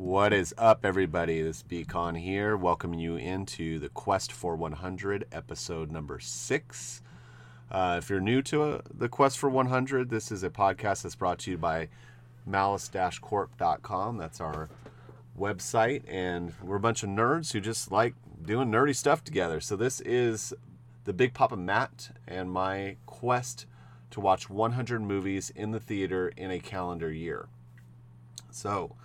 What is up, everybody? This is Bcon here, welcoming you into the Quest for 100, episode number 6. If you're new to the Quest for 100, this is a podcast that's brought to you by malice-corp.com. That's our website, and we're a bunch of nerds who just like doing nerdy stuff together. So this is the Big Papa Matt and my quest to watch 100 movies in the theater in a calendar year. So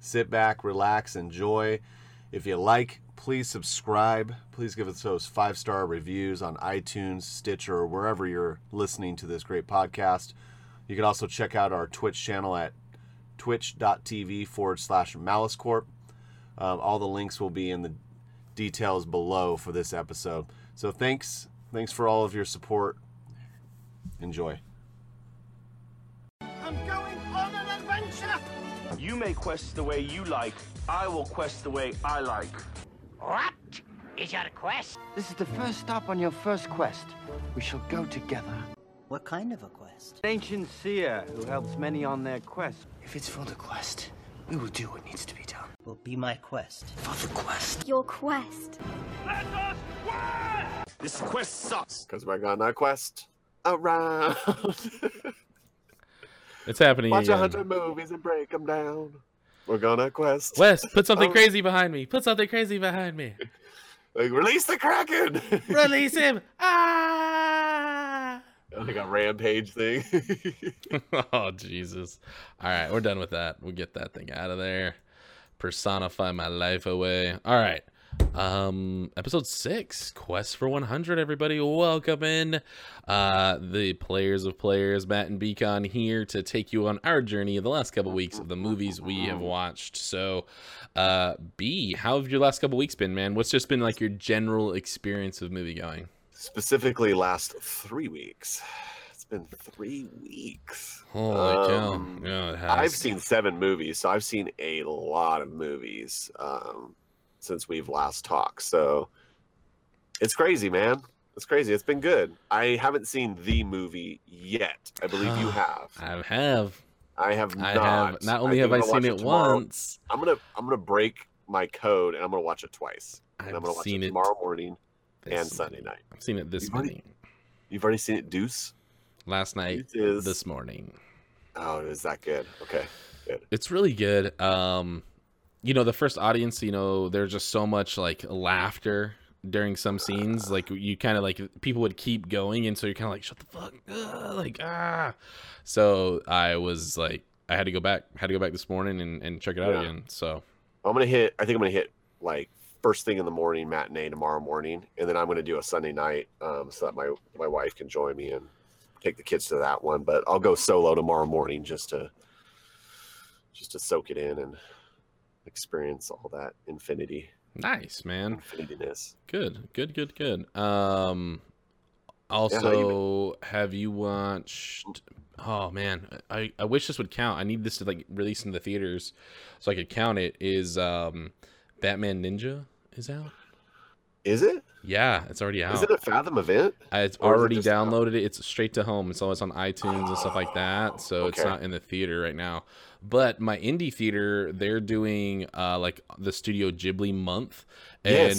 sit back, relax, enjoy. If you like, please subscribe. Please give us those 5-star reviews on iTunes, Stitcher, or wherever you're listening to this great podcast. You can also check out our Twitch channel at twitch.tv/MaliceCorp. All the links will be in the details below for this episode. So thanks for all of your support. Enjoy. I'm going on an adventure! You may quest the way you like. I will quest the way I like. What is your quest? This is the first stop on your first quest. We shall go together. What kind of a quest? An ancient seer who helps many on their quest. If it's for the quest, we will do what needs to be done. Will be my quest. For the quest. Your quest. Let us quest! This quest sucks. Because we're gonna quest around. It's happening. Watch 100 movies and break them down. We're gonna quest. Wes, put something crazy behind me. Put something crazy behind me. Like, release the Kraken. Release him. Ah! Like a Rampage thing. Oh, Jesus. All right, we're done with that. We'll get that thing out of there. Personify my life away. All right. Episode 6, Quest for 100, everybody. Welcome in. The players of players, Matt and Bcon, here to take you on our journey of the last couple weeks of the movies we have watched. So, B, how have your last couple weeks been, man? What's just been like your general experience of movie going? Specifically last 3 weeks. It's been 3 weeks. Holy cow. Yeah, it has. I've seen 7 movies, so I've seen a lot of movies. Since we've last talked, so it's crazy, man. It's crazy. It's been good. I haven't seen the movie yet. I believe you have. I have not. Not only have I seen it once, I'm gonna break my code and I'm gonna watch it twice. And I'm gonna watch it tomorrow morning and Sunday night. I've seen it this morning. You've already seen it, Deuce? Last night, this morning. Oh, is that good? Okay, good. It's really good. You know, the first audience, you know, there's just so much like laughter during some scenes. Like, you kind of like, people would keep going, and so you're kind of like, shut the fuck up, like, ah. So I was like, I had to go back this morning and check it out again. So I think I'm gonna hit like first thing in the morning, matinee tomorrow morning, and then I'm gonna do a Sunday night, so that my wife can join me and take the kids to that one. But I'll go solo tomorrow morning just to soak it in and experience all that infinity. Nice, man. Infinityness. Good. Also, have you watched... Oh, man. I wish this would count. I need this to like release in the theaters so I could count it. Is Batman Ninja is out? Is it? Yeah, it's already out. Is it a Fathom event? It's already downloaded. It's straight to home. It's always on iTunes and stuff like that. So it's not in the theater right now. But my indie theater, they're doing like the Studio Ghibli month. And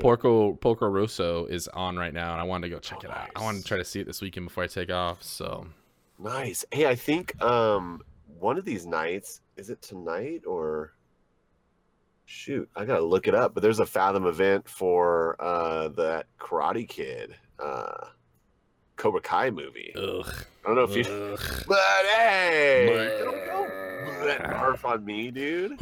Porco Rosso is on right now, and I wanted to go check it out. I want to try to see it this weekend before I take off. So nice. Hey, I think one of these nights, is it tonight or... Shoot, I gotta look it up. But there's a Fathom event for that Karate Kid, Cobra Kai movie. Ugh. I don't know if you, but hey, don't that barf on me, dude.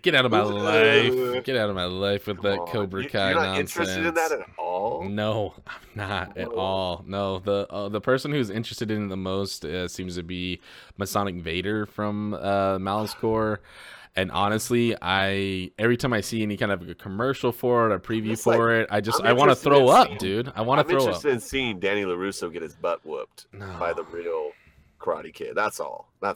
Get out of my life. Get out of my life with that Cobra Kai You're not nonsense. Interested in that at all? No, I'm not at all. No, the person who's interested in it the most seems to be Masonic Vader from Malice Corps. And honestly, every time I see any kind of a commercial for it, a preview for it, I want to throw up, dude. I'm interested in seeing Danny LaRusso get his butt whooped by the real Karate Kid. That's all, man.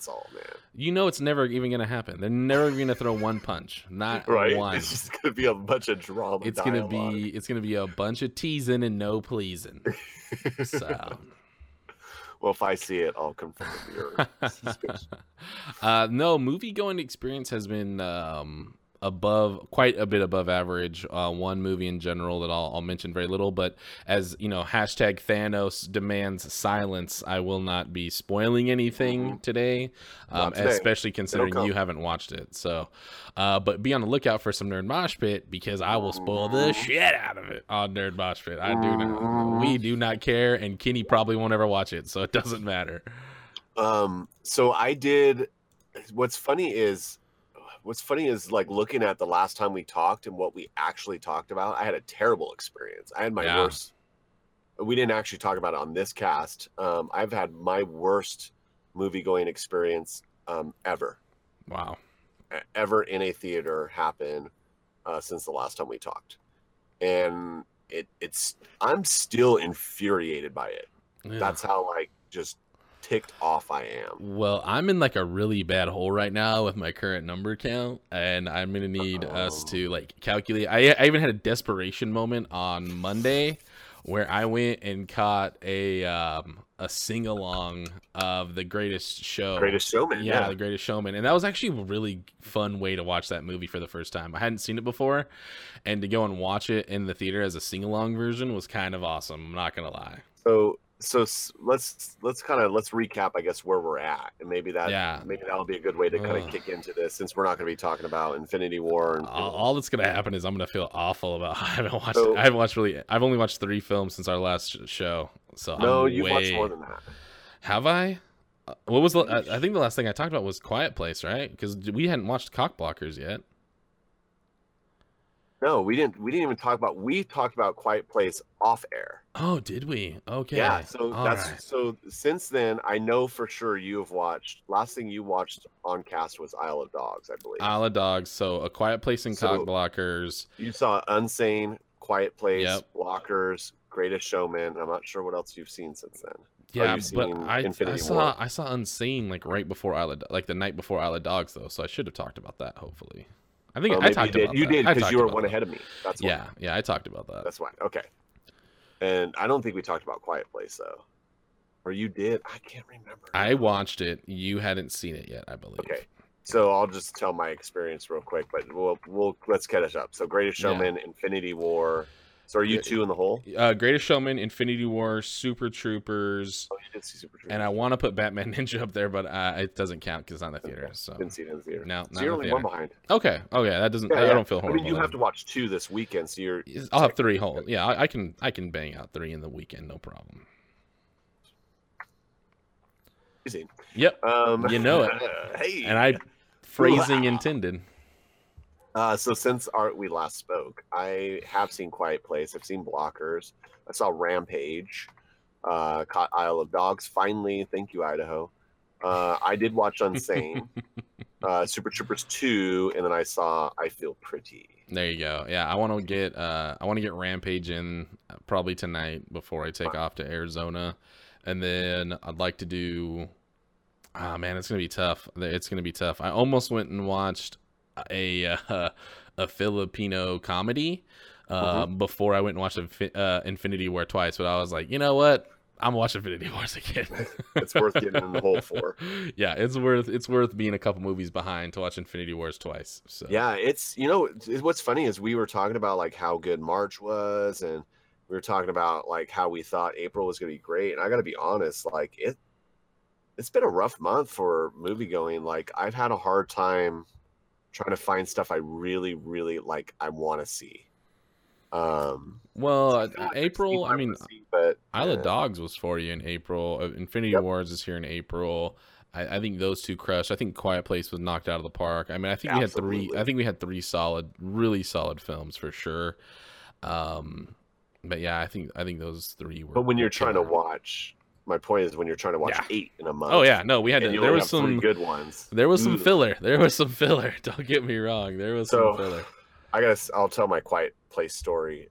You know it's never even going to happen. They're never going to throw one punch. Not right. One. It's just going to be a bunch of drama. It's going to be a bunch of teasing and no pleasing. So... Well, if I see it, I'll confirm your suspicion. No, movie going experience has been quite a bit above average. One movie in general that I'll mention very little, but as you know, hashtag Thanos demands silence. I will not be spoiling anything today, especially considering you haven't watched it. So, but be on the lookout for some Nerd Mosh Pit, because I will spoil the shit out of it on Nerd Mosh Pit. We do not care, and Kenny probably won't ever watch it, so it doesn't matter. So I did. What's funny is like looking at the last time we talked and what we actually talked about, I had a terrible experience. I had my worst. We didn't actually talk about it on this cast. I've had my worst movie going experience ever. Wow. Ever in a theater happen since the last time we talked. And I'm still infuriated by it. Yeah. That's how ticked off I am. Well, I'm in a really bad hole right now with my current number count, and I'm gonna need us to calculate. I even had a desperation moment on Monday where I went and caught a sing-along of The Greatest Showman. The Greatest Showman. And that was actually a really fun way to watch that movie for the first time. I hadn't seen it before, and to go and watch it in the theater as a sing-along version was kind of awesome. I'm not gonna lie. So let's recap, I guess, where we're at, and maybe that'll be a good way to kind of kick into this, since we're not going to be talking about Infinity War. And all that's going to happen is I'm going to feel awful about how I haven't watched. I've only watched 3 films since our last show. So you've watched more than that. Have I? What was I think the last thing I talked about was Quiet Place, right? Because we hadn't watched Cock Blockers yet. No, we didn't even talk about. We talked about Quiet Place off air. Oh, did we? Okay. Yeah. So so since then, I know for sure you have watched. Last thing you watched on cast was Isle of Dogs, I believe. Isle of Dogs. So A Quiet Place and Cock Blockers. You saw Unsane, Quiet Place, Blockers, Greatest Showman. I'm not sure what else you've seen since then. Yeah, but I saw Unsane right before Isle of, the night before Isle of Dogs though, so I should have talked about that. Hopefully. I think I talked about that. You did, because you were one ahead of me. That's why. Yeah, I talked about that. That's why. Okay. And I don't think we talked about Quiet Place, though. Or you did? I can't remember. I watched it. You hadn't seen it yet, I believe. Okay. So I'll just tell my experience real quick, but let's catch up. So Greatest Showman, Infinity War. So are you 2 in the hole? Greatest Showman, Infinity War, Super Troopers. Oh, you did see Super Troopers. And I want to put Batman Ninja up there, but it doesn't count because it's not in the theater. Okay. So didn't see it in the theater. No, so you're only one behind. Okay. Oh yeah, that doesn't. I don't feel horrible. I mean, you have to watch 2 this weekend, so you're. I'll have 3 whole. Yeah, I can bang out 3 in the weekend, no problem. Easy. Yep. You know it. Hey. And I, phrasing intended. So since we last spoke, I have seen Quiet Place. I've seen Blockers. I saw Rampage. Caught Isle of Dogs. Finally, thank you, Idaho. I did watch Unsane, Super Troopers 2, and then I saw I Feel Pretty. There you go. Yeah, I want to get Rampage in probably tonight before I take off to Arizona, and then I'd like to do. Ah, man, it's gonna be tough. I almost went and watched a Filipino comedy before I went and watched Infinity War twice, but I was like, you know what, I'm watching Infinity Wars again. It's worth getting in the hole for. Yeah, it's worth being a couple movies behind to watch Infinity Wars twice. So yeah, it's what's funny is we were talking about how good March was, and we were talking about how we thought April was gonna be great, and I gotta be honest, it's been a rough month for movie going. I've had a hard time trying to find stuff I really, really I want to see. April, I mean, but Isle of Dogs was for you in April. Infinity Wars is here in April. I think those 2 crushed. I think Quiet Place was knocked out of the park. I mean, I think we had 3. I think we had 3 solid, really solid films for sure. But yeah, I think those 3 were. But when you're trying to watch. My point is when you're trying to watch 8 in a month. Oh yeah, no, we had there was some good ones. There was some filler. Don't get me wrong. There was some filler. I'll tell my Quiet Place story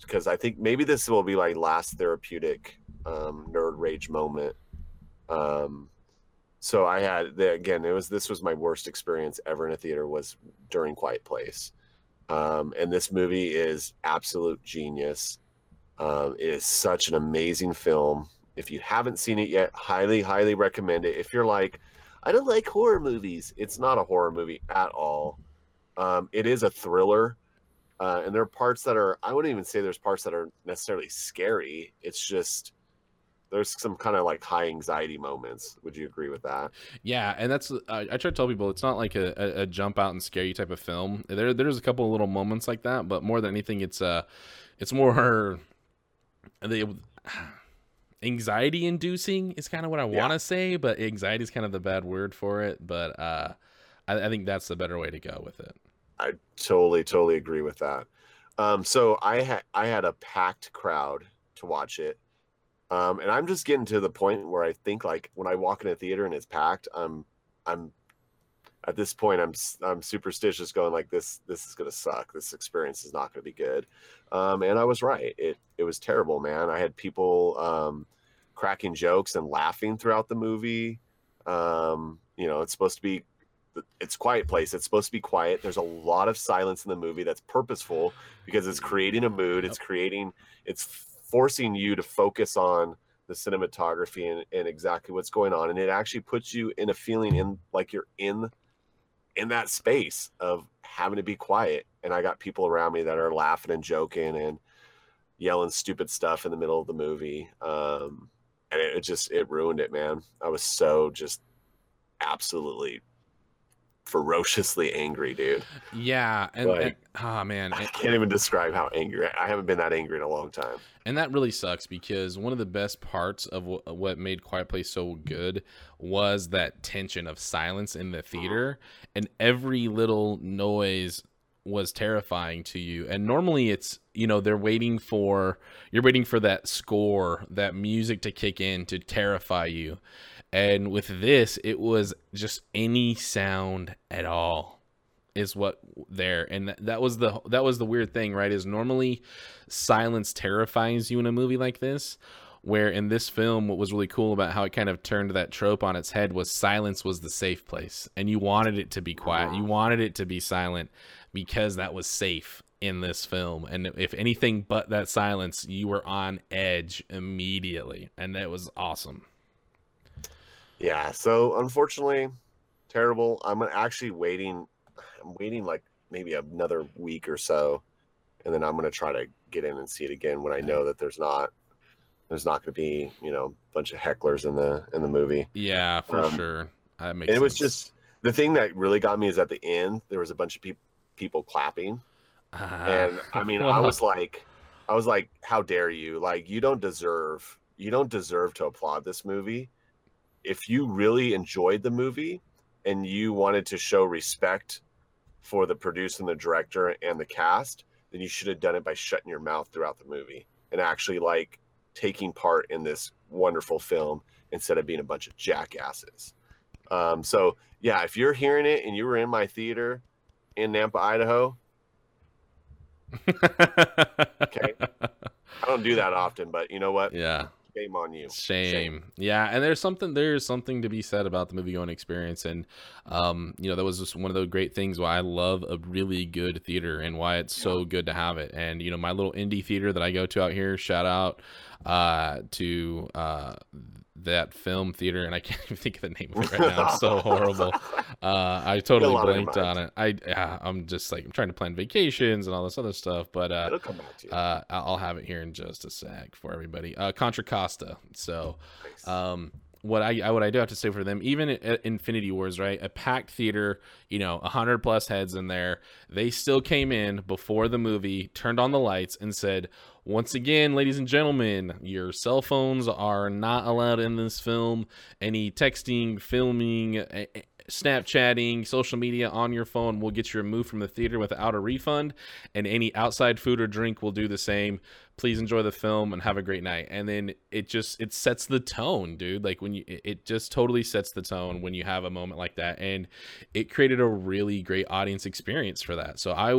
because I think maybe this will be my last therapeutic nerd rage moment. So I had this was my worst experience ever in a theater was during Quiet Place, and this movie is absolute genius. It is such an amazing film. If you haven't seen it yet, highly, highly recommend it. If you're like, I don't like horror movies, it's not a horror movie at all. It is a thriller. And there are parts that are, I wouldn't even say there's parts that are necessarily scary. It's just, there's some kind of like high anxiety moments. Would you agree with that? Yeah. And that's, I try to tell people, it's not like a jump out and scare you type of film. There's a couple of little moments like that, but more than anything, it's more anxiety inducing is kind of what I want to say, but anxiety is kind of the bad word for it. But, I think that's the better way to go with it. I totally agree with that. So I had a packed crowd to watch it. And I'm just getting to the point where I think, like, when I walk in a theater and it's packed, I'm at this point, I'm superstitious, going like, this is going to suck. This experience is not going to be good. And I was right. It was terrible, man. I had people, cracking jokes and laughing throughout the movie. You know, it's Quiet Place. It's supposed to be quiet. There's a lot of silence in the movie that's purposeful because it's creating a mood. It's creating, it's forcing you to focus on the cinematography and exactly what's going on. And it actually puts you in a feeling in like you're in that space of having to be quiet. And I got people around me that are laughing and joking and yelling stupid stuff in the middle of the movie. And it ruined it, man. I was so just absolutely ferociously angry, dude. Yeah. And, like, oh man, I can't even describe how angry I haven't been that angry in a long time. And that really sucks, because one of the best parts of what made Quiet Place so good was that tension of silence in the theater, and every little noise was terrifying to you. And normally it's, you know, you're waiting for that score, that music to kick in to terrify you. And with this, it was just any sound at all is what there. And that was the weird thing, right? Is normally silence terrifies you in a movie like this, where in this film, what was really cool about how it kind of turned that trope on its head was silence was the safe place. And you wanted it to be quiet. You wanted it to be silent because that was safe in this film. And if anything but that silence, you were on edge immediately. And that was awesome. Yeah, so unfortunately, terrible. I'm actually waiting. I'm waiting like maybe another week or so, and then I'm going to try to get in and see it again when I know that there's not going to be, you know, a bunch of hecklers in the movie. Yeah, for sure. That makes sense. It was just, the thing that really got me is at the end there was a bunch of people clapping, and I mean, I was like, how dare you? Like, you don't deserve to applaud this movie. If you really enjoyed the movie and you wanted to show respect for the producer and the director and the cast, then you should have done it by shutting your mouth throughout the movie and actually like taking part in this wonderful film instead of being a bunch of jackasses. So yeah, if you're hearing it and you were in my theater in Nampa, Idaho, okay. I don't do that often, but you know what? Yeah. Shame on you. Shame. Yeah, and there's something to be said about the movie-going experience, and you know, that was just one of the great things why I love a really good theater and why it's so good to have it. And you know, my little indie theater that I go to out here, shout out to that film theater, and I can't even think of the name of it right now. It's so horrible. I totally blanked on it. I'm just like, I'm trying to plan vacations and all this other stuff, but it'll come back to you. I'll have it here in just a sec for everybody. Contra Costa. So nice. What I do have to say for them, even at Infinity Wars, right, a packed theater, you know, 100+ heads in there, they still came in before the movie, turned on the lights, and said, "Once again, ladies and gentlemen, your cell phones are not allowed in this film. Any texting, filming, Snapchatting, social media on your phone will get you removed from the theater without a refund, and any outside food or drink will do the same. Please enjoy the film and have a great night." And then it sets the tone, dude. Like, when it just totally sets the tone when you have a moment like that, and it created a really great audience experience for that. So I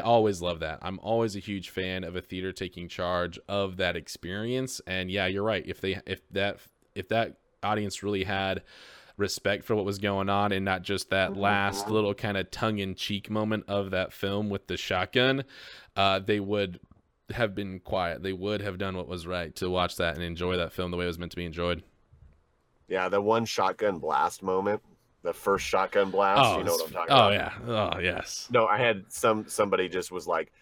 always love that. I'm always a huge fan of a theater taking charge of that experience. And yeah, you're right. If that audience really had respect for what was going on, and not just that last little kind of tongue in cheek moment of that film with the shotgun, they would have been quiet, they would have done what was right to watch that and enjoy that film the way it was meant to be enjoyed. Yeah, the one shotgun blast moment, the first shotgun blast, you know what I'm talking about. Oh, yeah. Oh, yes. No, I had somebody just was like,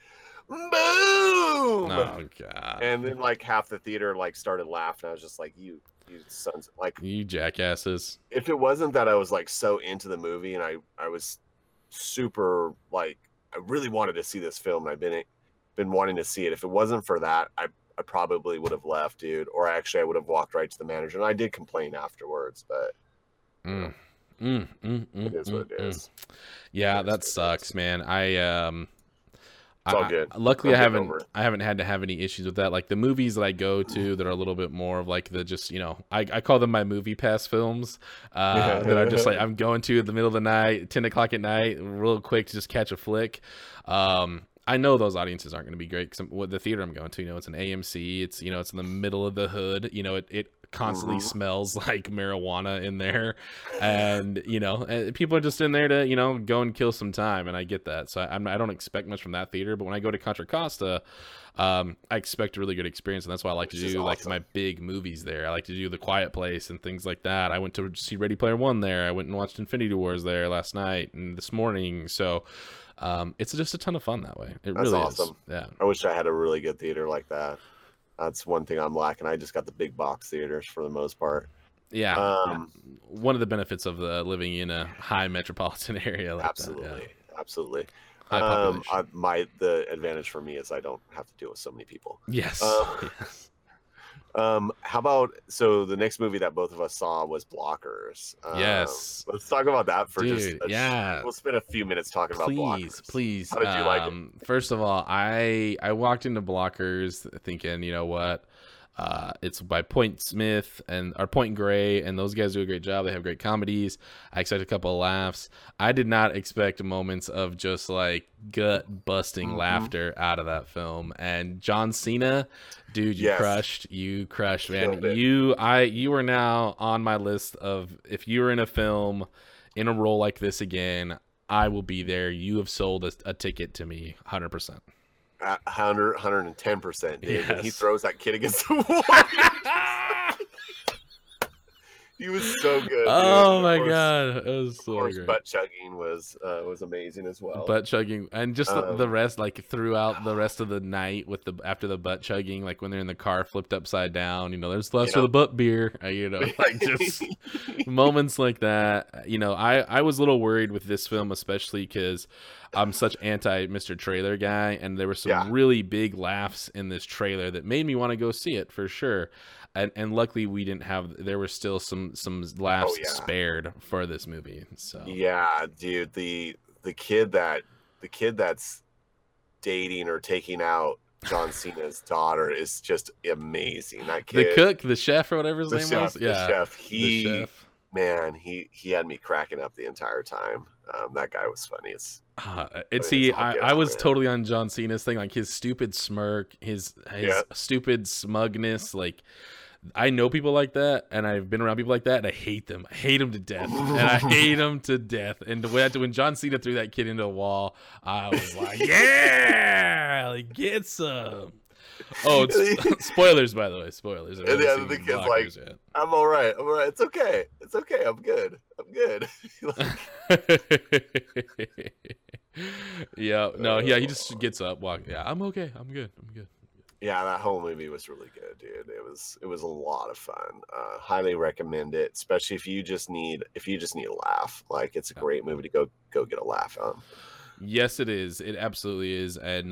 boom! Oh, God. And then, like, half the theater, like, started laughing. I was just like, you sons, like... You jackasses. If it wasn't that I was, like, so into the movie, and I was super, like, I really wanted to see this film, and I've been wanting to see it. If it wasn't for that, I probably would have left, dude. Or actually, I would have walked right to the manager. And I did complain afterwards, but... it is what it is. Yeah, that sucks, man. It's all good. Luckily, I haven't had to have any issues with that. Like, the movies that I go to that are a little bit more of, like, the just, you know, I call them my MoviePass films that I'm just, like, I'm going to in the middle of the night, 10 o'clock at night, real quick to just catch a flick. I know those audiences aren't going to be great because the theater I'm going to, you know, it's an AMC. It's, you know, it's in the middle of the hood. You know, it constantly smells like marijuana in there. And, you know, people are just in there to, you know, go and kill some time. And I get that. So I don't expect much from that theater. But when I go to Contra Costa, I expect a really good experience. And that's why I like to do, like, my big movies there. I like to do The Quiet Place and things like that. I went to see Ready Player One there. I went and watched Infinity Wars there last night and this morning. So... it's just a ton of fun that way. That's really awesome. Is. Yeah. I wish I had a really good theater like that. That's one thing I'm lacking. I just got the big box theaters for the most part. Yeah. One of the benefits of living in a high metropolitan area. Like absolutely. That, yeah. Absolutely. High population. The advantage for me is I don't have to deal with so many people. Yes. Yes. How about, so the next movie that both of us saw was Blockers. Yes. Let's talk about that for we'll spend a few minutes talking about Blockers. Please. How did you like it? First of all, I walked into Blockers thinking, you know what? It's by Point Smith or Point Grey, and those guys do a great job. They have great comedies. I expect a couple of laughs. I did not expect moments of just like gut busting laughter out of that film. And John Cena, dude, you crushed, man. You are now on my list of, if you were in a film in a role like this again, I will be there. You have sold a ticket to me 100%. 110%, dude. Yes. He throws that kid against the wall. He was so good. Oh, dude. God, it was so great. Butt chugging was amazing as well. Butt chugging and just the rest, like throughout the rest of the night with after the butt chugging, like when they're in the car flipped upside down, you know, there's less for the butt beer, you know, like just moments like that. You know, I was a little worried with this film, especially because I'm such anti Mr. Trailer guy, and there were some really big laughs in this trailer that made me want to go see it for sure. And luckily we didn't have, there were still some laughs spared for this movie. So yeah, dude, the kid that's dating or taking out John Cena's daughter is just amazing. That kid, the chef or whatever his name was. Yeah. The chef. Man, he had me cracking up the entire time. That guy was funny. I was totally on John Cena's thing, like his stupid smirk, his stupid smugness. Like, I know people like that, and I've been around people like that, and I hate them. I hate them to death. And when John Cena threw that kid into a wall, I was like, yeah, like get some. Oh, spoilers, by the way. Spoilers. And the kid's like, yet. I'm all right. It's okay. I'm good. He just gets up, walks. Yeah, I'm okay. I'm good. Yeah, that whole movie was really good, dude. It was a lot of fun. Highly recommend it, especially if you just need a laugh. Like, it's a great movie to go get a laugh on. Yes, it is. It absolutely is. And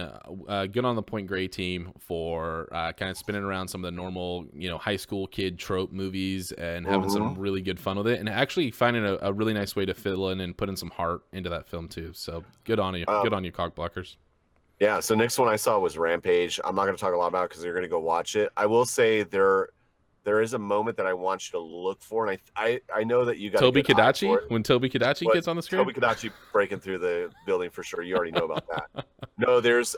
good on the Point Grey team for kind of spinning around some of the normal, you know, high school kid trope movies and having some really good fun with it, and actually finding a really nice way to fill in and put in some heart into that film too. So good on you. Good on you, Cock Blockers. Yeah. So next one I saw was Rampage. I'm not going to talk a lot about it because you're going to go watch it. I will say there is a moment that I want you to look for, and I know that you got Toby Kadachi when Toby Kadachi gets on the screen. Toby Kadachi breaking through the building for sure. You already know about that. No, there's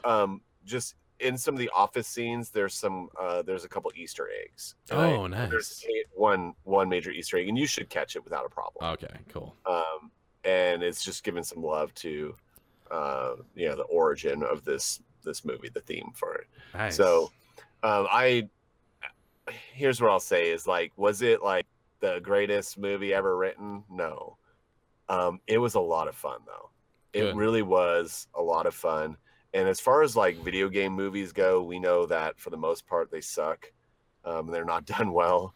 just in some of the office scenes, there's a couple Easter eggs. Oh, nice. There's one major Easter egg, and you should catch it without a problem. Okay, cool. And it's just giving some love to the origin of this movie, the theme for it. Nice. So here's what I'll say is, like, was it like the greatest movie ever written? No. It was a lot of fun though. It really was a lot of fun. And as far as like video game movies go, we know that for the most part they suck. They're not done well.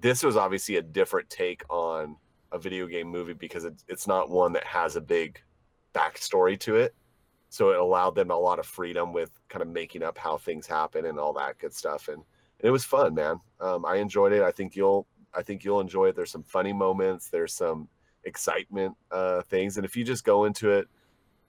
This was obviously a different take on a video game movie because it's not one that has a big backstory to it. So it allowed them a lot of freedom with kind of making up how things happen and all that good stuff. And it was fun, man. I enjoyed it. I think you'll enjoy it. There's some funny moments. There's some excitement things. And if you just go into it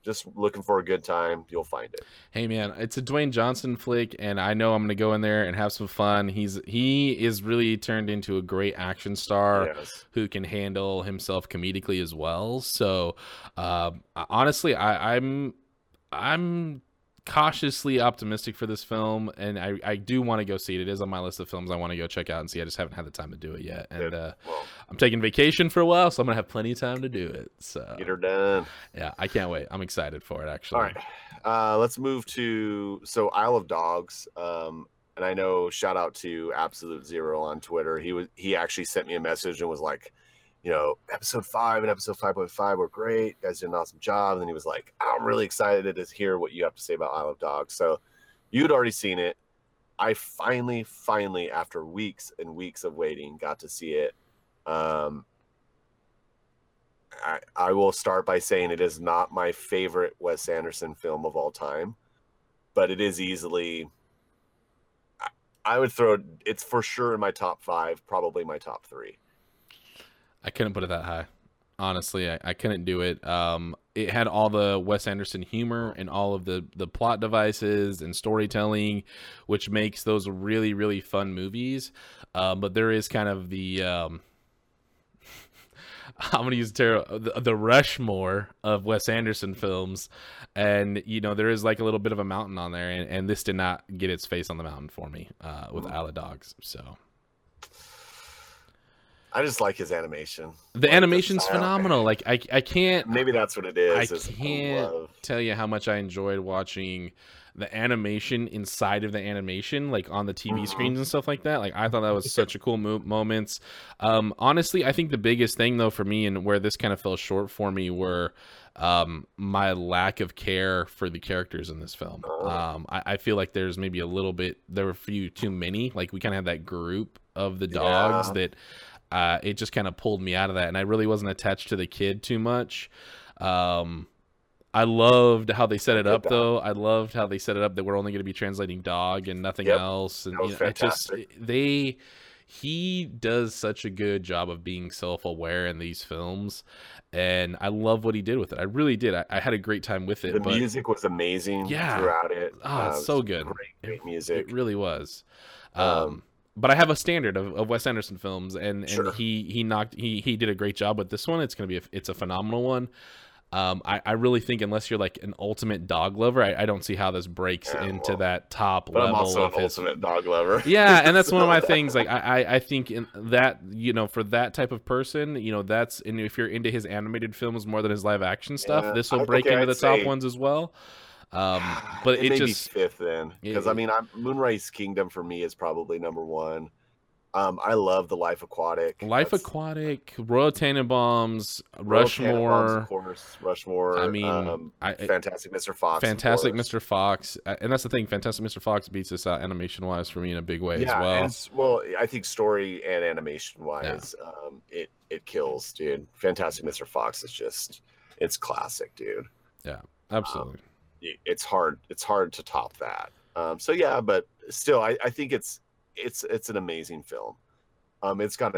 just looking for a good time, you'll find it. Hey man, it's a Dwayne Johnson flick, and I know I'm gonna go in there and have some fun. He is really turned into a great action star who can handle himself comedically as well. So honestly, I'm cautiously optimistic for this film, and I do want to go see it. It is on my list of films I want to go check out and see. I just haven't had the time to do it yet, and I'm taking vacation for a while, so I'm gonna have plenty of time to do it. So get her done. Yeah, I can't wait. I'm excited for it, actually. All right, let's move to Isle of Dogs. And I know, shout out to Absolute Zero on Twitter. He actually sent me a message and was like, you know, episode 5 and episode 5.5 were great. You guys did an awesome job. And then he was like, I'm really excited to hear what you have to say about Isle of Dogs. So you'd already seen it. I finally, after weeks and weeks of waiting, got to see it. I will start by saying it is not my favorite Wes Anderson film of all time, but it is easily, I would throw, it's for sure in my top 5, probably my top 3. I couldn't put it that high. Honestly, I couldn't do it. It had all the Wes Anderson humor and all of the plot devices and storytelling, which makes those really, really fun movies. But there is kind of the... I'm going to use the Rushmore of Wes Anderson films. And, you know, there is like a little bit of a mountain on there. And this did not get its face on the mountain for me with Isle of Dogs. So... I just like his animation. The animation's phenomenal. Like I can't. Maybe that's what it is. I can't tell you how much I enjoyed watching the animation inside of the animation, like on the TV screens and stuff like that. Like I thought that was such a cool moments. Honestly, I think the biggest thing though for me, and where this kind of fell short for me, were my lack of care for the characters in this film. I feel like there's maybe a little bit. There were a few too many. Like we kind of had that group of the dogs that. It just kind of pulled me out of that, and I really wasn't attached to the kid too much. I loved how they set it up, though. I loved how they set it up that we're only going to be translating dog and nothing else. And fantastic. He does such a good job of being self-aware in these films, and I love what he did with it. I really did. I had a great time with it. The music was amazing throughout it. It's so good. Great music. It really was. But I have a standard of Wes Anderson films, and he did a great job with this one. It's going to be it's a phenomenal one. I really think unless you're like an ultimate dog lover, I don't see how this breaks into that top level. I'm also an ultimate dog lover. Yeah, and that's one of my things. Like I think in that, you know, for that type of person, you know, that's, and if you're into his animated films more than his live action stuff, this will break into the top ones as well. But it just be 5th then, because Moonrise Kingdom for me is probably number 1. I love the Life Aquatic, Royal Tannenbaums, Rushmore, of course, Rushmore. I mean, Fantastic Mr. Fox, and that's the thing. Fantastic Mr. Fox beats us out animation wise for me in a big way as well. And, I think story and animation wise, it kills, dude. Fantastic Mr. Fox is just, it's classic, dude. Yeah, absolutely. It's hard to top that. But still, I think it's an amazing film. It's got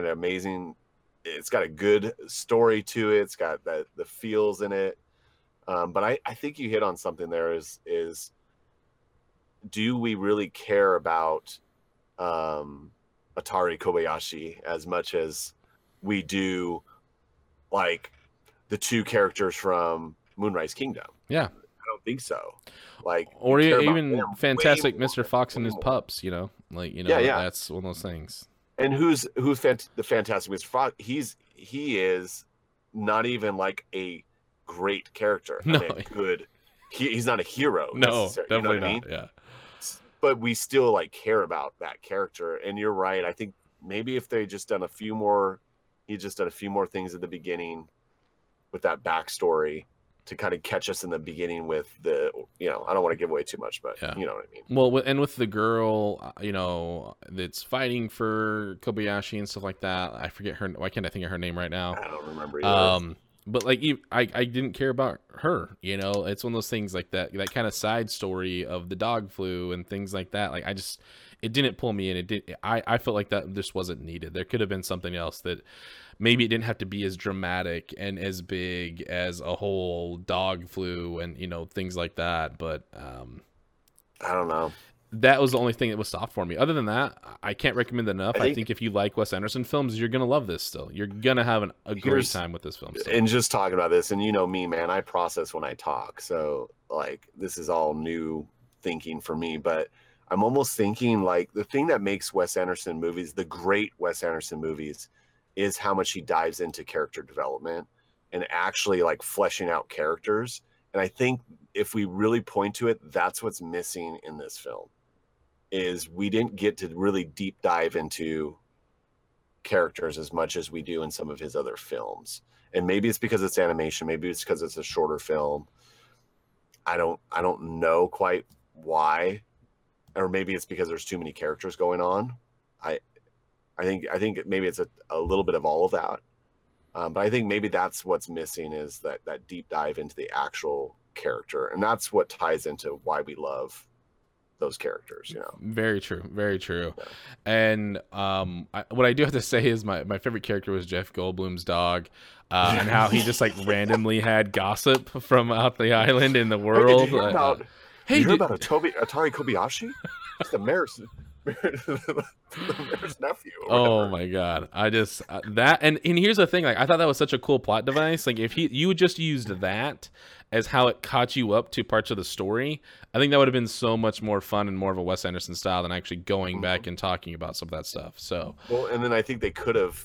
a good story to it. It's got the feels in it. But I think you hit on something there is do we really care about Atari Kobayashi as much as we do like the 2 characters from Moonrise Kingdom? Yeah. Think so, like, or even Fantastic Mr. Fox and his pups, you know, like, you know, that's one of those things. And the Fantastic Mr. Fox, he is not even like a great character. No, he's not a hero. No, definitely not. Yeah, but we still like care about that character. And you're right. I think maybe if they just done a few more, he just done a few more things at the beginning with that backstory to kind of catch us in the beginning with the, you know, I don't want to give away too much, but you know what I mean? Well, and with the girl, you know, that's fighting for Kobayashi and stuff like that. I forget her. Why can't I think of her name right now? I don't remember either. But like, I didn't care about her, you know, it's one of those things like that kind of side story of the dog flu and things like that. Like, I just, it didn't pull me in. I felt like that just wasn't needed. There could have been something else that maybe it didn't have to be as dramatic and as big as a whole dog flu and, you know, things like that. But, I don't know. That was the only thing that was soft for me. Other than that, I can't recommend it enough. I think if you like Wes Anderson films, you're going to love this still. You're going to have a great time with this film. Still. And just talking about this, and you know me, man, I process when I talk. So, like, this is all new thinking for me. But I'm almost thinking, like, the thing that makes Wes Anderson movies, the great Wes Anderson movies, is how much he dives into character development and actually, like, fleshing out characters. And I think if we really point to it, that's what's missing in this film. Is we didn't get to really deep dive into characters as much as we do in some of his other films. And maybe it's because it's animation, maybe it's because it's a shorter film. I don't know quite why. Or maybe it's because there's too many characters going on. I think maybe it's a little bit of all of that. But I think maybe that's what's missing is that deep dive into the actual character. And that's what ties into why we love those characters, you know. Very true. Yeah. And what I do have to say is my favorite character was Jeff Goldblum's dog, and how he just like randomly had gossip from out the island in the world. Hey, did you hear about Atari Kobayashi? It's the mayor's nephew. Oh my god! I just that and here's the thing. Like, I thought that was such a cool plot device. Like, if you just used that as how it caught you up to parts of the story, I think that would have been so much more fun and more of a Wes Anderson style than actually going back and talking about some of that stuff. So well, and then I think they could have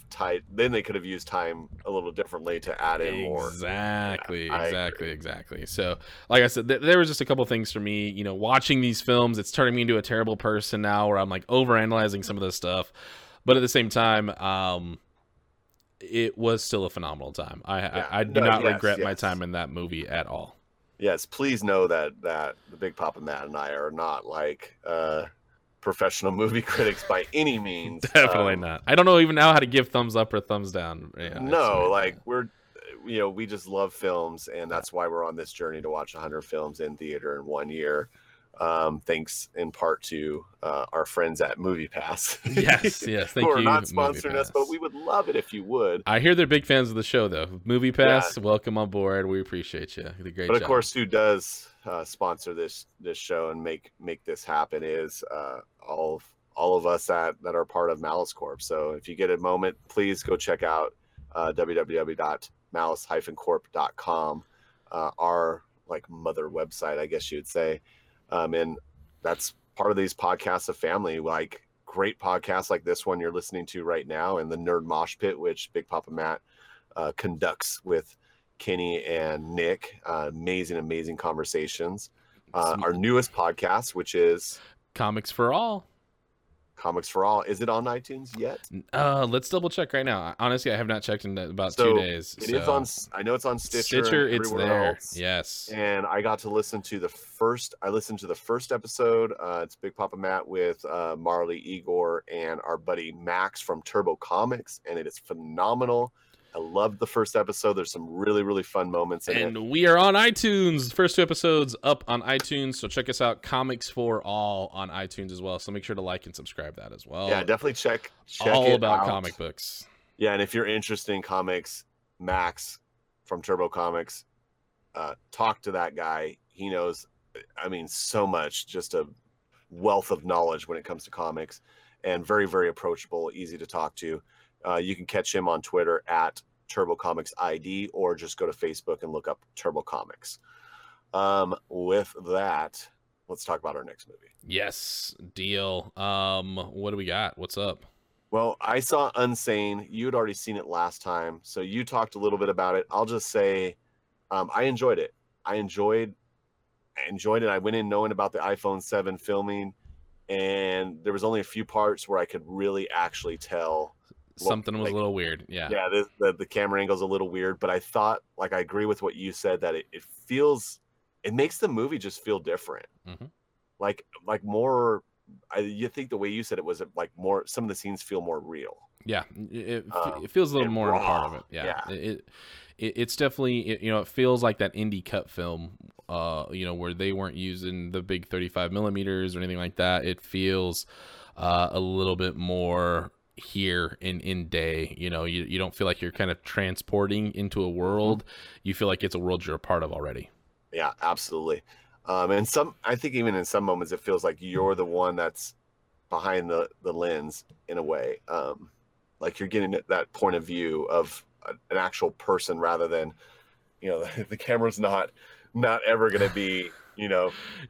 used time a little differently to add in more. Exactly. So like I said, there was just a couple things for me, you know, watching these films, it's turning me into a terrible person now where I'm like overanalyzing some of this stuff. But at the same time, it was still a phenomenal time. I do not regret my time in that movie at all. Yes, please know that the Big Papa Matt and I are not like professional movie critics by any means. Definitely not. I don't know even now how to give thumbs up or thumbs down. Yeah, no, like we're, you know, we just love films, and that's why we're on this journey to watch 100 films in theater in 1 year. Thanks in part to our friends at MoviePass. Yes, thank you. We're not sponsoring us, but we would love it if you would. I hear they're big fans of the show, though. MoviePass, welcome on board. We appreciate you. You did a great job. But of course, who does sponsor this show and make this happen is all of us that are part of Malice Corp. So if you get a moment, please go check out www.malice-corp.com, our like mother website, I guess you would say. And that's part of these podcasts of family, like great podcasts like this one you're listening to right now, and the Nerd Mosh Pit, which Big Papa Matt conducts with Kenny and Nick. Amazing conversations. Our newest podcast, which is Comics for All. Is it on iTunes yet? Let's double check right now. Honestly, I have not checked in about 2 days. I know it's on Stitcher. It's there. Else. Yes. And I got to listen to the first episode. It's Big Papa Matt with Marley, Igor, and our buddy Max from Turbo Comics. And it is phenomenal. I loved the first episode. There's some really, really fun moments in it. And we are on iTunes. The first two episodes up on iTunes. So check us out. Comics for All on iTunes as well. So make sure to like and subscribe that as well. Yeah, definitely check all about out. Comic books. Yeah, and if you're interested in comics, Max from Turbo Comics, talk to that guy. He knows, I mean, so much. Just a wealth of knowledge when it comes to comics. And very, very approachable, easy to talk to. You can catch him on Twitter at TurboComicsID, or just go to Facebook and look up Turbo Comics. With that, let's talk about our next movie. Yes, deal. What do we got? What's up? Well, I saw Unsane. You'd already seen it last time, so you talked a little bit about it. I'll just say I enjoyed it. I enjoyed it. I went in knowing about the iPhone 7 filming. and there was only a few parts where I could really actually tell something was a little weird. Yeah. The camera angle's a little weird, but I thought, like, I agree with what you said, that it feels, it makes the movie just feel different. Mm-hmm. Like more, you think the way you said it was like more, some of the scenes feel more real. Yeah. It feels a little more raw. Part of it. Yeah. It's definitely, it feels like that indie cut film, where they weren't using the big 35 millimeters or anything like that. It feels a little bit more here in day, you don't feel like you're kind of transporting into a world. You feel like it's a world you're a part of already. Yeah, absolutely. And I think even in some moments, it feels like you're the one that's behind the lens in a way. Like you're getting that point of view of an actual person rather than, the camera's not ever going to be,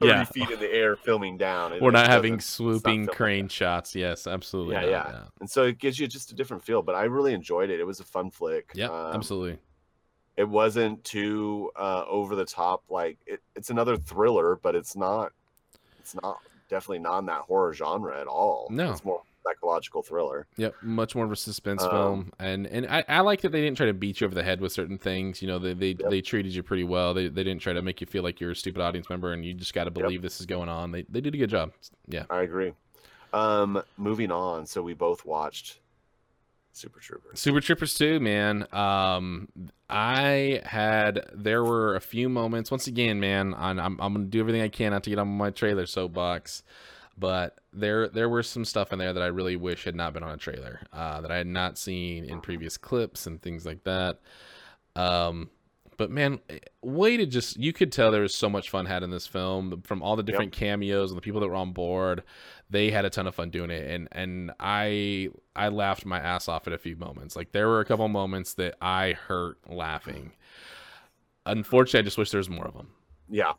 30 feet in the air filming down. We're not having swooping crane shots. Yes, absolutely. Yeah. And so it gives you just a different feel, but I really enjoyed it. It was a fun flick. Yeah, absolutely. It wasn't too over the top. Like it's another thriller, but it's not definitely not in that horror genre at all. No, it's more psychological thriller. Yep, much more of a suspense film. And I like that they didn't try to beat you over the head with certain things. They treated you pretty well. They didn't try to make you feel like you're a stupid audience member and you just got to believe this is going on. They did a good job. Yeah, I agree. Moving on. So we both watched Super Troopers 2, man. There were a few moments. Once again, man, I'm gonna do everything I can not to get on my trailer soapbox, but there were some stuff in there that I really wish had not been on a trailer, that I had not seen in previous clips and things like that. But man, you could tell there was so much fun had in this film from all the different cameos and the people that were on board. They had a ton of fun doing it. And I laughed my ass off at a few moments. Like there were a couple moments that I hurt laughing. Unfortunately, I just wish there was more of them. Yeah.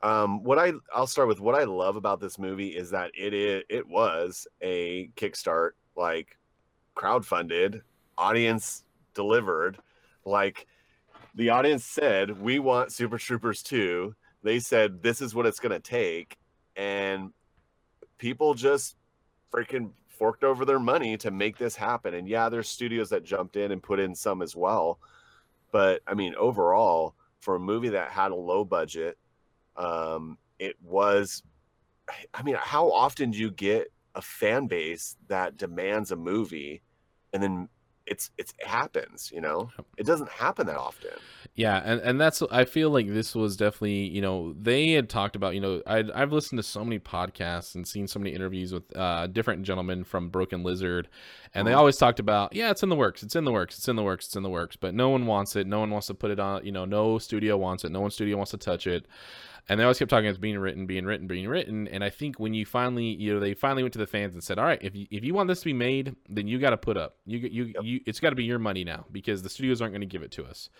I'll start with what I love about this movie is that it was a Kickstart, like crowdfunded, audience delivered, like the audience said, we want Super Troopers 2. They said, this is what it's going to take. And people just freaking forked over their money to make this happen. And yeah, there's studios that jumped in and put in some as well. But I mean, overall, for a movie that had a low budget, it was, I mean, how often do you get a fan base that demands a movie and then it happens, it doesn't happen that often. Yeah. And that's, I feel like this was definitely, they had talked about, I've listened to so many podcasts and seen so many interviews with different gentlemen from Broken Lizard. And they always talked about, it's in the works. It's in the works, but no one wants it. No one wants to put it on, no studio wants it. No one studio wants to touch it. And they always kept talking about it's being written. And I think when you finally, they finally went to the fans and said, all right, if you want this to be made, then you got to put up. You it's got to be your money now because the studios aren't going to give it to us.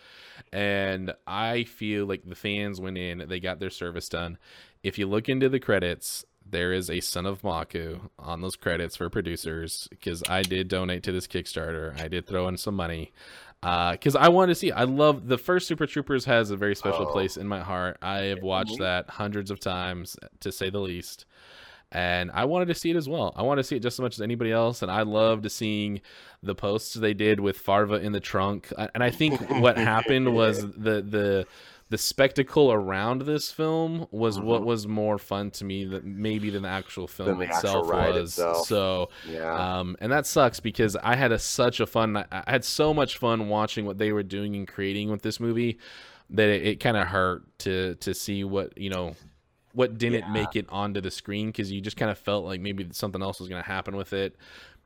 And I feel like the fans went in, they got their service done. If you look into the credits, there is a Son of Maku on those credits for producers because I did donate to this Kickstarter. I did throw in some money. Because I wanted to see. I love the first Super Troopers has a very special place in my heart. I have watched that hundreds of times, to say the least. And I wanted to see it as well. I want to see it just as much as anybody else. And I loved seeing the posts they did with Farva in the trunk. And I think what happened was the spectacle around this film was what was more fun to me than the actual film itself was. So, yeah. And that sucks because I had I had so much fun watching what they were doing and creating with this movie that it kind of hurt to see what didn't make it onto the screen. Cause you just kind of felt like maybe something else was going to happen with it,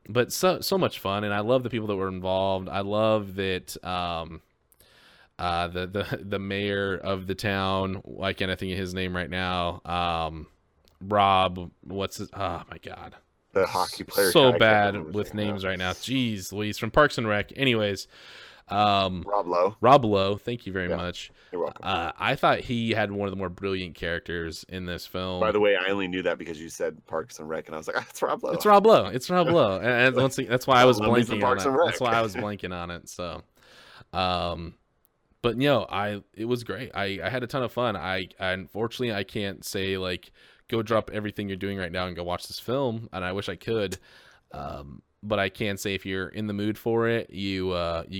but so much fun. And I love the people that were involved. I love that, the mayor of the town, why can't I think of his name right now? Rob, oh my God. The hockey player. So bad with names right now. Jeez Louise, from Parks and Rec. Anyways. Rob Lowe. Thank you very much. You're welcome. I thought he had one of the more brilliant characters in this film. By the way, I only knew that because you said Parks and Rec, and I was like, it's Rob Lowe. It's Rob Lowe. And that's why I was blanking on it. So, but it was great. I had a ton of fun. I unfortunately I can't say like go drop everything you're doing right now and go watch this film. And I wish I could. But I can say if you're in the mood for it, you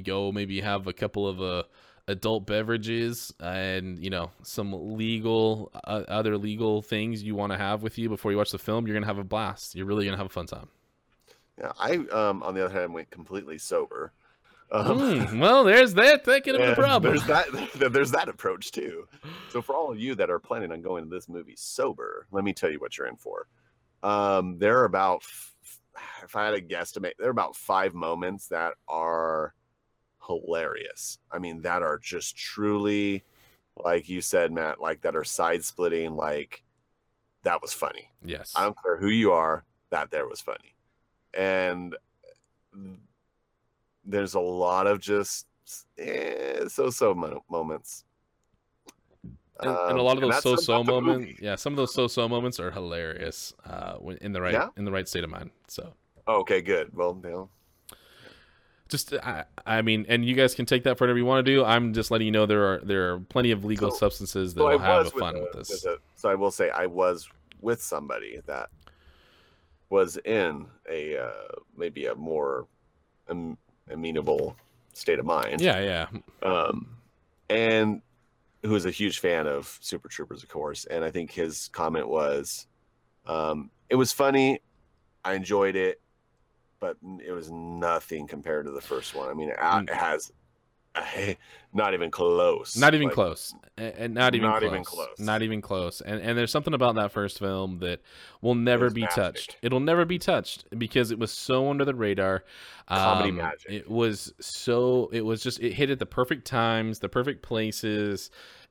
go maybe have a couple of adult beverages and, you know, some legal other legal things you want to have with you before you watch the film. You're going to have a blast. You're really going to have a fun time. Yeah, I, on the other hand, went completely sober. Well, there's that. That could have been a problem. There's that approach, too. So for all of you that are planning on going to this movie sober, let me tell you what you're in for. There are about... if I had a guesstimate, there are about 5 moments that are hilarious. I mean, that are just truly, like you said, Matt, like that are side-splitting, like that was funny. Yes. I don't care who you are, that there was funny. And there's a lot of just so-so moments. And a lot of those so-so moments, yeah, some of those so-so moments are hilarious in the right state of mind. So okay, good. Well, you know. Just I mean, and you guys can take that for whatever you want to do. I'm just letting you know there are plenty of legal substances that will have fun with this. So I will say I was with somebody that was in a maybe a more amenable state of mind. Yeah, yeah. And who is a huge fan of Super Troopers, of course. And I think his comment was, it was funny. I enjoyed it, but it was nothing compared to the first one. I mean, it has not even close. Not even close. And not even close. Not even close. And there's something about that first film that will never be touched. It'll never be touched because it was so under the radar. Comedy magic. It hit at the perfect times, the perfect places,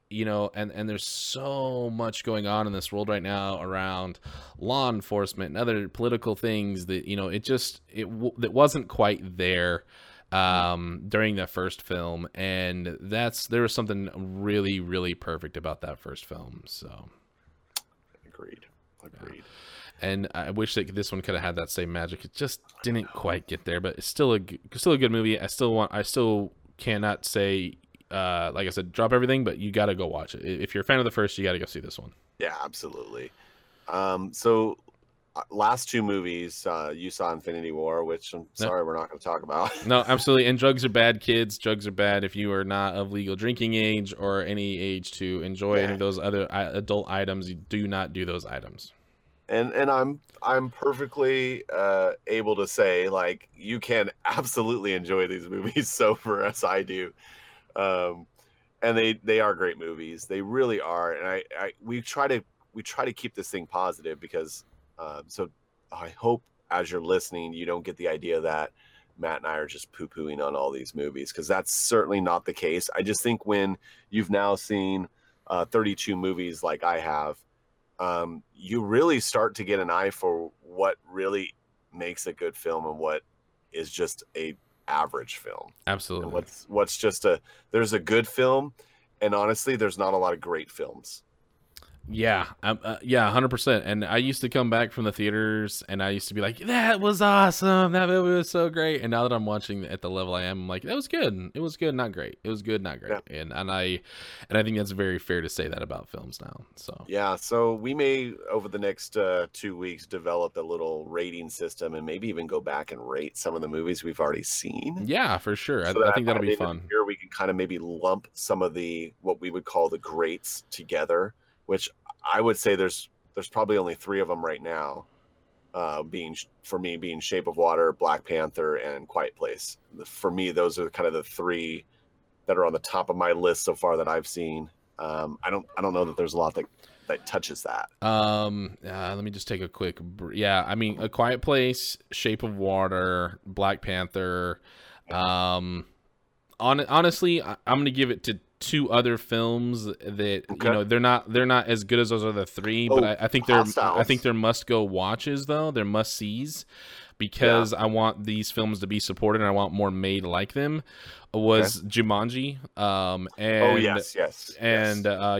you know, and there's so much going on in this world right now around law enforcement and other political things that, you know, it wasn't quite there during that first film, and there was something really, really perfect about that first film. So agreed. Yeah. And I wish that this one could have had that same magic. It just didn't quite get there, but it's still a good movie. I still cannot say, like I said, drop everything, but you got to go watch it. If you're a fan of the first, you got to go see this one. Yeah, absolutely. So last 2 movies, you saw Infinity War, which I'm sorry we're not going to talk about. No, absolutely. And drugs are bad, kids. Drugs are bad if you are not of legal drinking age or any age to enjoy any of those other adult items. You do not do those items. And I'm perfectly able to say, like, you can absolutely enjoy these movies sober as I do. And they are great movies. They really are. And we try to keep this thing positive because. So I hope as you're listening, you don't get the idea that Matt and I are just poo-pooing on all these movies, because that's certainly not the case. I just think when you've now seen 32 movies like I have, you really start to get an eye for what really makes a good film and what is just a average film. Absolutely. And what's just there's a good film, and honestly, there's not a lot of great films. Yeah, 100%. And I used to come back from the theaters, and I used to be like, "That was awesome. That movie was so great." And now that I'm watching at the level I am, I'm like, "That was good. It was good, not great. It was good, not great." Yeah. And I think that's very fair to say that about films now. So yeah, so we may over the next 2 weeks develop a little rating system, and maybe even go back and rate some of the movies we've already seen. Yeah, for sure. So I think that'll be fun. Here we can kind of maybe lump some of the what we would call the greats together. Which I would say there's probably only 3 of them right now, being Shape of Water, Black Panther, and Quiet Place. For me, those are kind of the 3 that are on the top of my list so far that I've seen. I don't know that there's a lot that touches that. Let me just take a quick. Yeah, I mean, A Quiet Place, Shape of Water, Black Panther. Honestly, I'm gonna give it to 2 other films that you know they're not as good as those other 3, but I think they're Hostiles. I think they're must go watches though. They're must sees because I want these films to be supported and I want more made like them. Jumanji, and yes.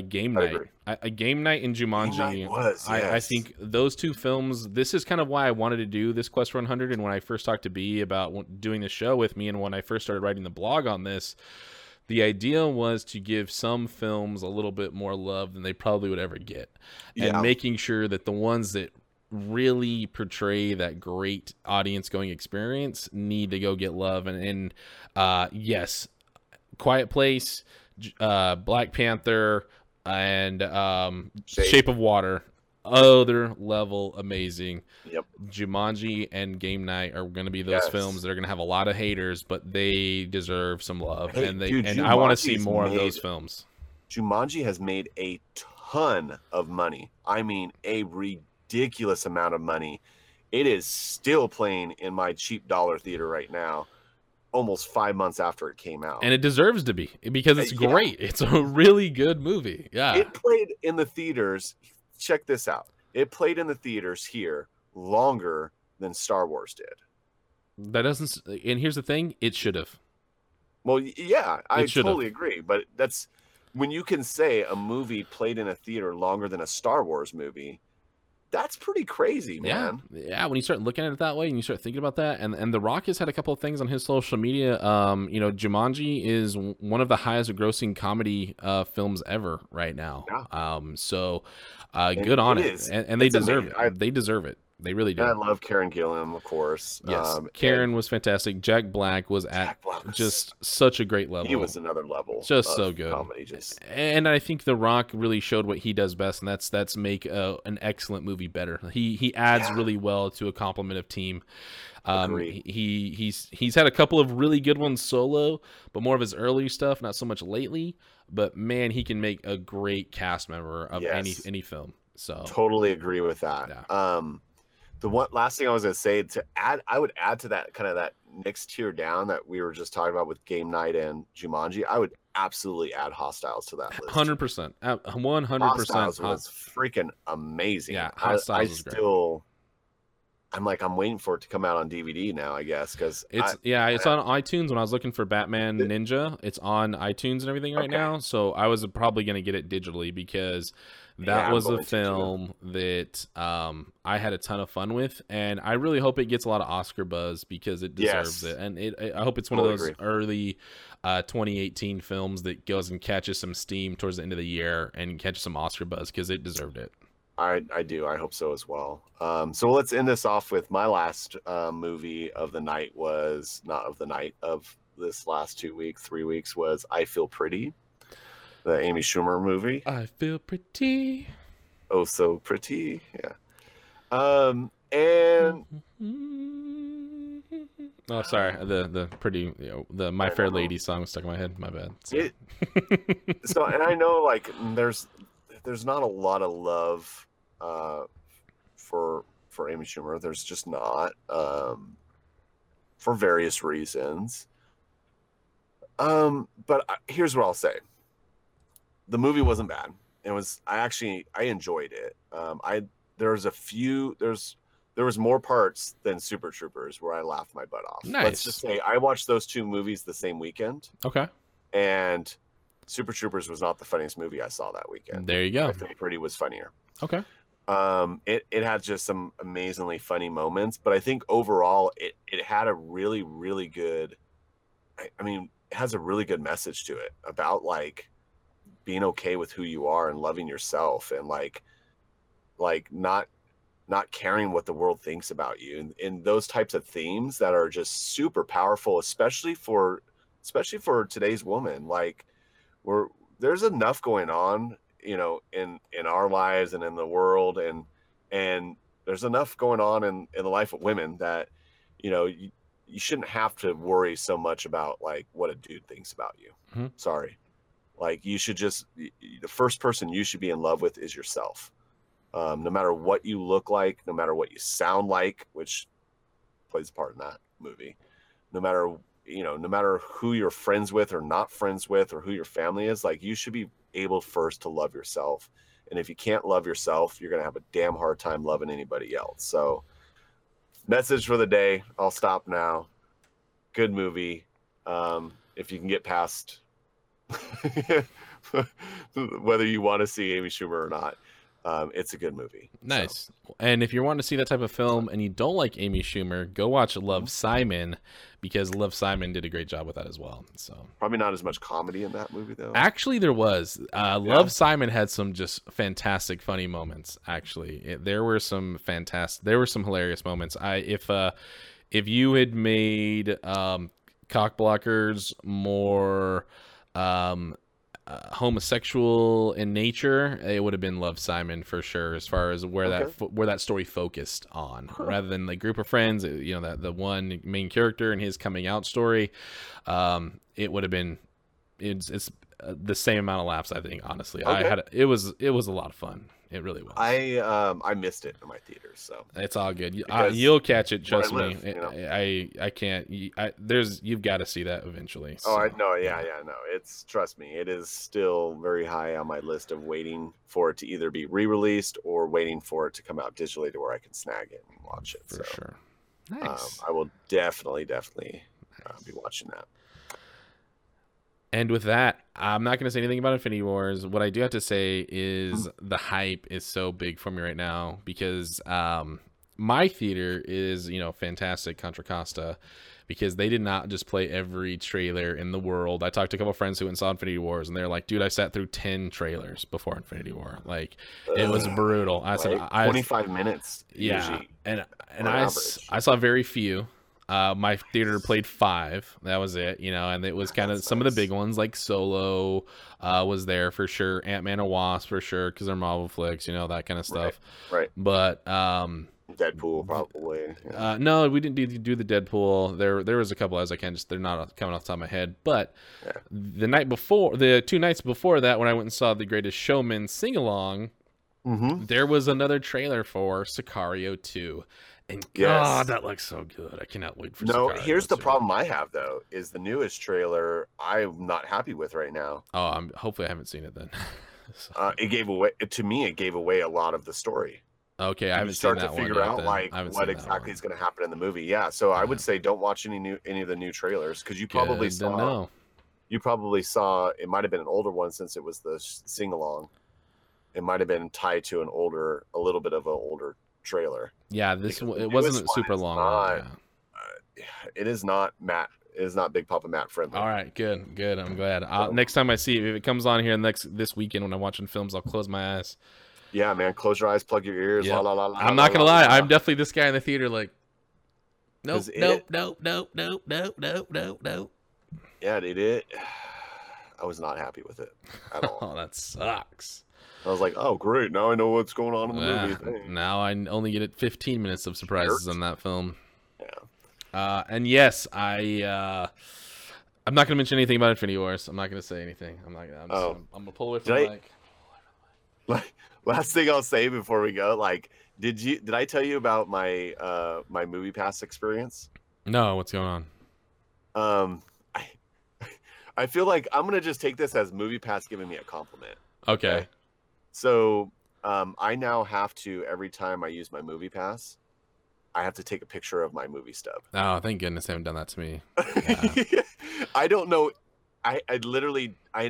Game Night. Game Night and Jumanji. Game Night was, yes. I think those 2 films. This is kind of why I wanted to do this Quest for 100, and when I first talked to B about doing the show with me, and when I first started writing the blog on this. The idea was to give some films a little bit more love than they probably would ever get. Yeah. And making sure that the ones that really portray that great audience going experience need to go get love. And yes, Quiet Place, Black Panther, and Shape of Water, other level amazing. Yep. Jumanji and Game Night are going to be those films that are going to have a lot of haters, but they deserve some love. Jumanji, I want to see more of those films. Jumanji has made a ton of money. I mean, a ridiculous amount of money. It is still playing in my cheap dollar theater right now, almost 5 months after it came out, and it deserves to be, because it's great. It's a really good movie. Yeah, it played in the theaters. Check this out. It played in the theaters here longer than Star Wars did. That doesn't. And here's the thing: it should have. Well, yeah, I totally agree. But that's when you can say a movie played in a theater longer than a Star Wars movie. That's pretty crazy, man. Yeah, when you start looking at it that way and you start thinking about that, and The Rock has had a couple of things on his social media. Jumanji is one of the highest-grossing comedy films ever right now. Yeah. Good on it. And they deserve it. They deserve it. They really do. And I love Karen Gillan, of course. Yes, Karen was fantastic. Jack Black was at just such a great level. He was another level. Just so good. Comedy, And I think The Rock really showed what he does best, and that's make an excellent movie better. He adds really well to a complement team. He's had a couple of really good ones solo, but more of his early stuff, not so much lately. But man, he can make a great cast member of any film. So totally agree with that. Yeah. The one last thing I was going to say I would add to that kind of that next tier down that we were just talking about with Game Night and Jumanji. I would absolutely add Hostiles to that list. 100%, 100%. Hostiles was freaking amazing. Yeah, Hostiles was great. I'm waiting for it to come out on DVD now, I guess, because it's on iTunes. When I was looking for Batman Ninja, it's on iTunes and everything right now. So I was probably going to get it digitally, because that was a film that I had a ton of fun with, and I really hope it gets a lot of Oscar buzz, because it deserves it. And I hope it's one of those early 2018 films that goes and catches some steam towards the end of the year and catches some Oscar buzz, because it deserved it. I do. I hope so as well. So let's end this off with my last movie of the night of this last 3 weeks was I Feel Pretty, the Amy Schumer movie. I feel pretty. Oh, so pretty. Yeah. Oh, sorry. The pretty, the My Fair Lady song was stuck in my head. My bad. So. And I know there's not a lot of love for Amy Schumer. There's just not, for various reasons. But here's what I'll say. The movie wasn't bad. I enjoyed it. There was more parts than Super Troopers where I laughed my butt off. Nice. Let's just say I watched those two movies the same weekend. Okay. And Super Troopers was not the funniest movie I saw that weekend. There you go. I Feel Pretty was funnier. Okay. It had just some amazingly funny moments, but I think overall it had a really, really good, it has a really good message to it about being okay with who you are and loving yourself, and not caring what the world thinks about you, and those types of themes that are just super powerful, especially for today's woman. There's enough going on, in our lives and in the world, and there's enough going on in the life of women that, you shouldn't have to worry so much about what a dude thinks about you. Mm-hmm. Sorry. You should the first person you should be in love with is yourself. No matter what you look like, no matter what you sound like, which plays a part in that movie, no matter who you're friends with or not friends with, or who your family is, you should be able first to love yourself. And if you can't love yourself, you're going to have a damn hard time loving anybody else. So, message for the day. I'll stop now. Good movie. If you can get past whether you want to see Amy Schumer or not, It's a good movie. Nice. So. And if you want to see that type of film and you don't like Amy Schumer, go watch Love Simon, because Love Simon did a great job with that as well. So probably not as much comedy in that movie, though. Actually, there was. Love Simon had some just fantastic, funny moments. Actually, there were some hilarious moments. If you had made Cock Blockers more homosexual in nature, it would have been Love Simon for sure, as far as where that story focused on, rather than the group of friends, you know, that the one main character and his coming out story. It would have been it's the same amount of laughs, I think, honestly. Okay. It was a lot of fun. It really was. I missed it in my theaters, so it's all good. You'll catch it, trust me. You know? I can't. You've got to see that eventually. So. Oh, I know. Yeah, no. Trust me, it is still very high on my list of waiting for it to either be re-released or waiting for it to come out digitally to where I can snag it and watch it. For sure. Nice. I will definitely be watching that. And with that, I'm not going to say anything about Infinity Wars. What I do have to say is the hype is so big for me right now, because my theater is, you know, fantastic, Contra Costa, because they did not just play every trailer in the world. I talked to a couple friends who went and saw Infinity Wars, and they're like, dude, I sat through 10 trailers before Infinity War. Like, it was brutal. I said, 25 minutes. Yeah. Usually, and I saw very few. My theater played 5. That was it, you know, and it was kind of some of the big ones, like Solo was there for sure. Ant-Man and Wasp for sure, because they're Marvel flicks, you know, that kind of stuff. Right. But Deadpool probably. Yeah. No, we didn't do the Deadpool. There was a couple as I can. Just they're not coming off the top of my head. But the 2 nights before that, when I went and saw The Greatest Showman sing along, there was another trailer for Sicario 2. And God, that looks so good. I cannot wait for Sicario. Here's the problem I have, though, is the newest trailer I'm not happy with right now. Oh, hopefully I haven't seen it then. So. It gave away a lot of the story. Okay, I haven't seen that one. You start to figure out, like, what exactly is going to happen in the movie. Yeah, so I would say don't watch any of the new trailers, because you probably saw... It might have been an older one, since it was the sing-along. It might have been tied to a little bit of an older trailer. Yeah, it wasn't super long. It is not Big Papa Matt friendly. All right, good. I'm glad. Next time I see it, if it comes on here this weekend when I'm watching films, I'll close my eyes. Yeah, man, close your eyes, plug your ears. Yeah. I'm not gonna lie, I'm definitely this guy in the theater. Like, nope. Yeah, it. I was not happy with it at all. Oh, that sucks. I was like, oh, great. Now I know what's going on in the movie. Now I only get 15 minutes of surprises on that film. Yeah. And yes, I'm not going to mention anything about Infinity Wars. I'm not going to say anything. I'm going to pull away from the mic. Last thing I'll say before we go, did I tell you about my my MoviePass experience? No, what's going on? I feel like I'm going to just take this as MoviePass giving me a compliment. Okay. So I now have to, every time I use my MoviePass, I have to take a picture of my movie stub. Oh, thank goodness they haven't done that to me. Yeah. I don't know. I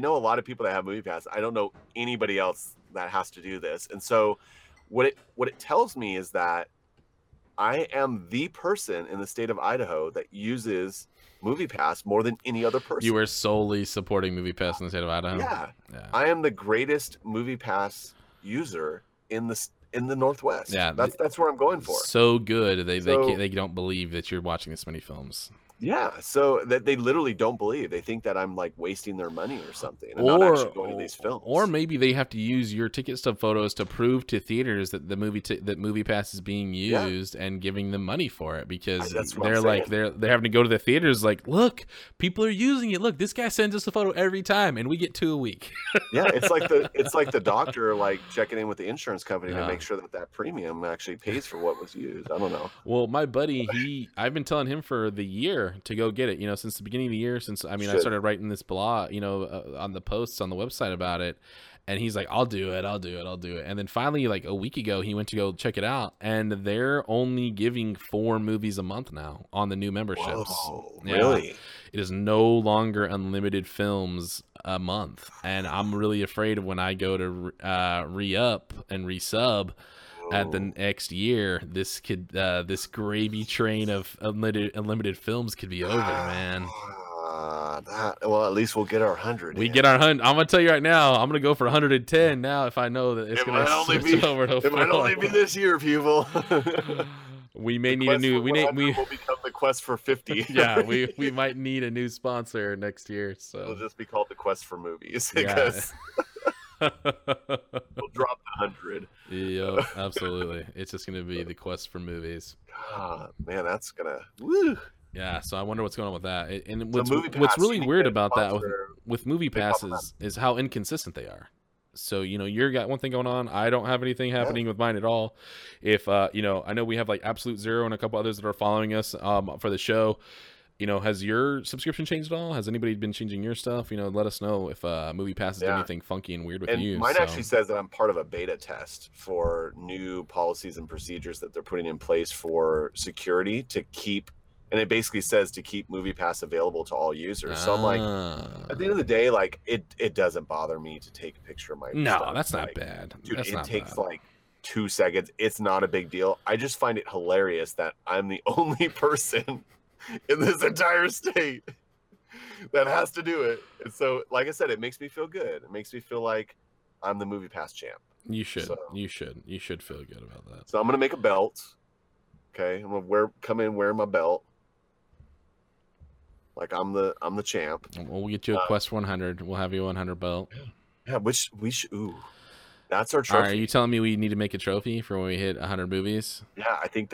know a lot of people that have MoviePass. I don't know anybody else that has to do this. And so what it tells me is that I am the person in the state of Idaho that uses MoviePass more than any other person. You were solely supporting MoviePass in the state of Idaho. Yeah. I am the greatest MoviePass user in the Northwest. Yeah, that's where I'm going for. So good. They don't believe that you're watching this many films. Yeah, so that they literally don't believe. They think that I'm like wasting their money or something, and not actually going to these films. Or maybe they have to use your ticket stub photos to prove to theaters that the that MoviePass is being used and giving them money for it, because they're having to go to the theaters like, look, people are using it. Look, this guy sends us a photo every time, and we get 2 a week. Yeah, it's like the doctor checking in with the insurance company to make sure that premium actually pays for what was used. I don't know. Well, my buddy, I've been telling him for the year. more to go get it, you know, since the beginning of the year, since, I mean, I started writing this blog, you know, on the posts on the website about it. And he's like, I'll do it. And then finally, like a week ago, he went to go check it out. And they're only giving 4 movies a month now on the new memberships. Whoa, yeah. Really? It is no longer unlimited films a month. And I'm really afraid when I go to re-up and re-sub at the next year, this could this gravy train of unlimited films could be over, man. Well, at least we'll get our 100. Get our 100. I'm gonna tell you right now. I'm gonna go for 110 now. If I know that it's gonna switch over to 4. It might only be this year, people. We may need a new. We will become the Quest for 50. Yeah, we might need a new sponsor next year. So it'll just be called the Quest for Movies. Yeah. We'll drop the 100. Yeah, absolutely. It's just gonna be the Quest for Movies. God, man, that's gonna. Woo. Yeah, so I wonder what's going on with that. And what's really weird about that with MoviePass is how inconsistent they are. So, you know, you've got one thing going on. I don't have anything happening with mine at all. If, you know, I know we have like Absolute Zero and a couple others that are following us for the show. You know, has your subscription changed at all? Has anybody been changing your stuff? You know, let us know if MoviePass is anything funky and weird with you. Mine actually says that I'm part of a beta test for new policies and procedures that they're putting in place for security to keep. And it basically says to keep MoviePass available to all users. So I'm like, at the end of the day, like it doesn't bother me to take a picture of my stuff. That's not bad. Dude, it takes like 2 seconds. It's not a big deal. I just find it hilarious that I'm the only person in this entire state that has to do it. And so, like I said, it makes me feel good. It makes me feel like I'm the MoviePass champ. You should feel good about that. So I'm gonna make a belt. Okay, I'm gonna wear my belt. Like I'm the champ. We'll get you a Quest 100. We'll have you a 100 belt. Yeah, which we should. Ooh, that's our trophy. All right, are you telling me we need to make a trophy for when we hit 100 movies? Yeah, I think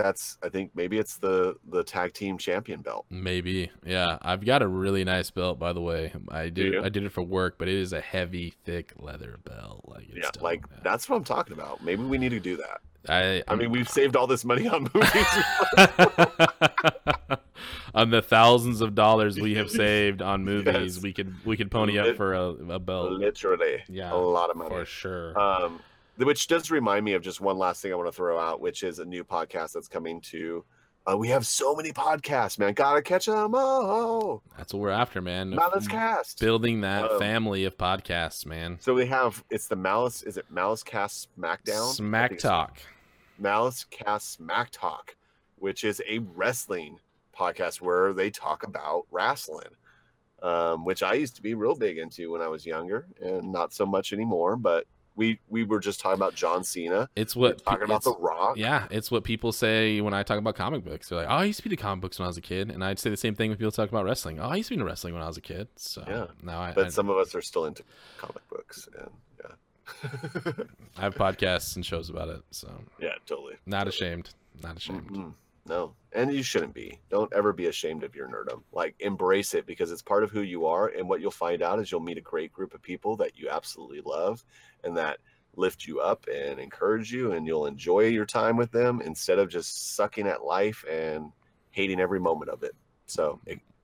maybe it's the tag team champion belt. Maybe. Yeah, I've got a really nice belt, by the way. I did it for work, but it is a heavy, thick leather belt. That's what I'm talking about. Maybe we need to do that. I mean, we've saved all this money on movies. On the thousands of dollars we have saved on movies, yes. we could pony up for a belt. Literally, yeah, a lot of money for sure. Which does remind me of just one last thing I want to throw out, which is a new podcast that's coming to. We have so many podcasts, man. Gotta catch them all. That's what we're after, man. Malice Cast. Building that family of podcasts, man. So we have, it's the Malice, is it Malice Cast Smackdown? Smack Talk. Malice Cast Smack Talk, which is a wrestling podcast where they talk about wrestling, which I used to be real big into when I was younger and not so much anymore, but. We were just talking about John Cena. We're talking about The Rock. Yeah, it's what people say when I talk about comic books. They're like, I used to be into comic books when I was a kid. And I'd say the same thing when people talk about wrestling. I used to be into wrestling when I was a kid. So yeah. But some of us are still into comic books. And yeah. I have podcasts and shows about it. So yeah, totally. Not ashamed. Mm-hmm. No. And you shouldn't be. Don't ever be ashamed of your nerdom. Like, embrace it because it's part of who you are. And what you'll find out is you'll meet a great group of people that you absolutely love and that lift you up and encourage you. And you'll enjoy your time with them instead of just sucking at life and hating every moment of it. So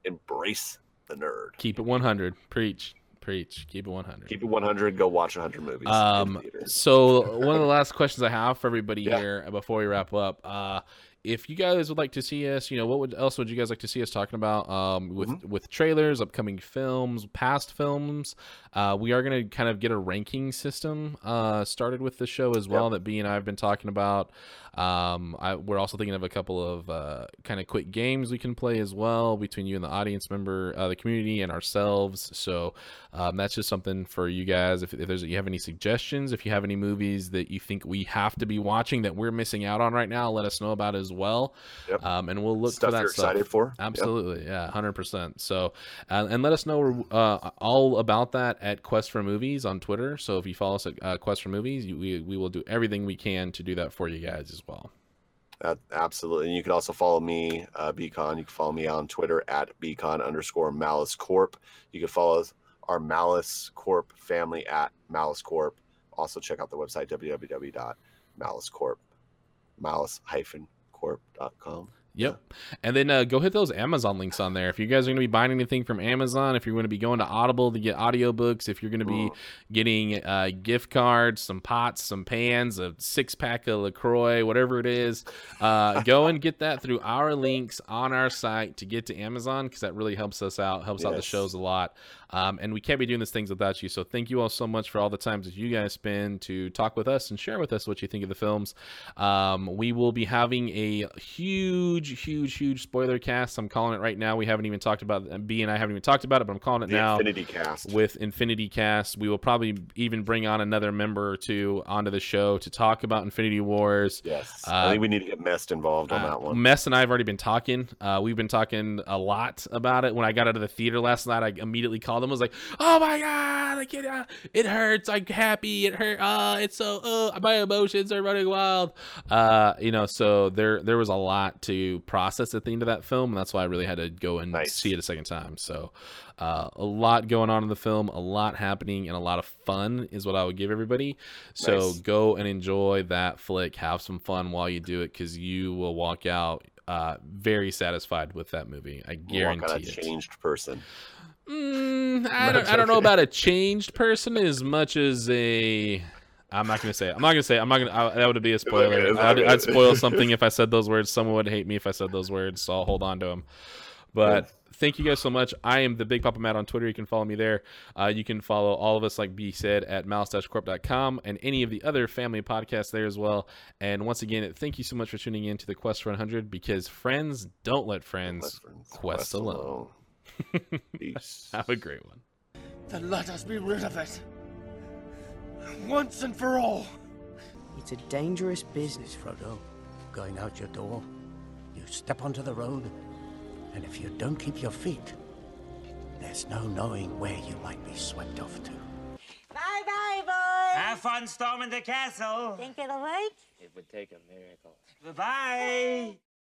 embrace the nerd. Keep it 100. Preach. Keep it 100. Keep it 100. Go watch 100 movies. So one of the last questions I have for everybody here before we wrap up, if you guys would like to see us, you know, what else would you guys like to see us talking about with trailers, upcoming films, past films? We are going to kind of get a ranking system started with the show as well that B and I have been talking about. We're also thinking of a couple of kind of quick games we can play as well between you and the audience member, the community, and ourselves. So that's just something for you guys. If you have any suggestions, if you have any movies that you think we have to be watching that we're missing out on right now, let us know about as well. Yep. And we'll look for that you're stuff. Excited for. Absolutely. Yep. Yeah, 100%. So, and let us know all about that at Quest for Movies on Twitter. So if you follow us at Quest for Movies, we will do everything we can to do that for you guys as well. Absolutely. And you can also follow me, Bcon. You can follow me on Twitter at @Bcon_MaliceCorp. You can follow our Malice Corp family at Malice Corp. Also check out the website, www.malicecorp.com. Yep. And then go hit those Amazon links on there. If you guys are going to be buying anything from Amazon, if you're going to be going to Audible to get audiobooks, if you're going to be getting gift cards, some pots, some pans, a six-pack of LaCroix, whatever it is, go and get that through our links on our site to get to Amazon, because that really helps us out, helps out the shows a lot. And we can't be doing these things without you. So thank you all so much for all the times that you guys spend to talk with us and share with us what you think of the films. We will be having a huge spoiler cast. I'm calling it right now. We haven't even talked about it. B and I haven't even talked about it, but I'm calling it the now. Infinity Cast. With Infinity Cast, we will probably even bring on another member or two onto the show to talk about Infinity Wars. Yes, I think we need to get Mess involved on that one. Mess and I have already been talking. We've been talking a lot about it. When I got out of the theater last night, I immediately called him. I was like, "Oh my god, I can't, it hurts. I'm happy. It hurt. It's so. My emotions are running wild." You know, so there was a lot to process at the end of that film, and that's why I really had to go and see it a second time. So a lot going on in the film, a lot happening, and a lot of fun is what I would give everybody. So go and enjoy that flick, have some fun while you do it, because you will walk out very satisfied with that movie. I guarantee it. A changed person. I don't know about a changed person as much as a... I'm not going to say it. That would be a spoiler. I'd spoil something if I said those words. Someone would hate me if I said those words, so I'll hold on to them. But thank you guys so much. I am the Big Papa Matt on Twitter. You can follow me there. You can follow all of us, like B said, at mouse-corp.com and any of the other family podcasts there as well. And once again, thank you so much for tuning in to the Quest for 100, because friends don't let friends quest alone. Peace. Have a great one. Then let us be rid of it. Once and for all. It's a dangerous business, Frodo. Going out your door, you step onto the road, and if you don't keep your feet, there's no knowing where you might be swept off to. Bye-bye, boys. Have fun storming the castle. Think it'll work? It would take a miracle. Bye-bye. Bye.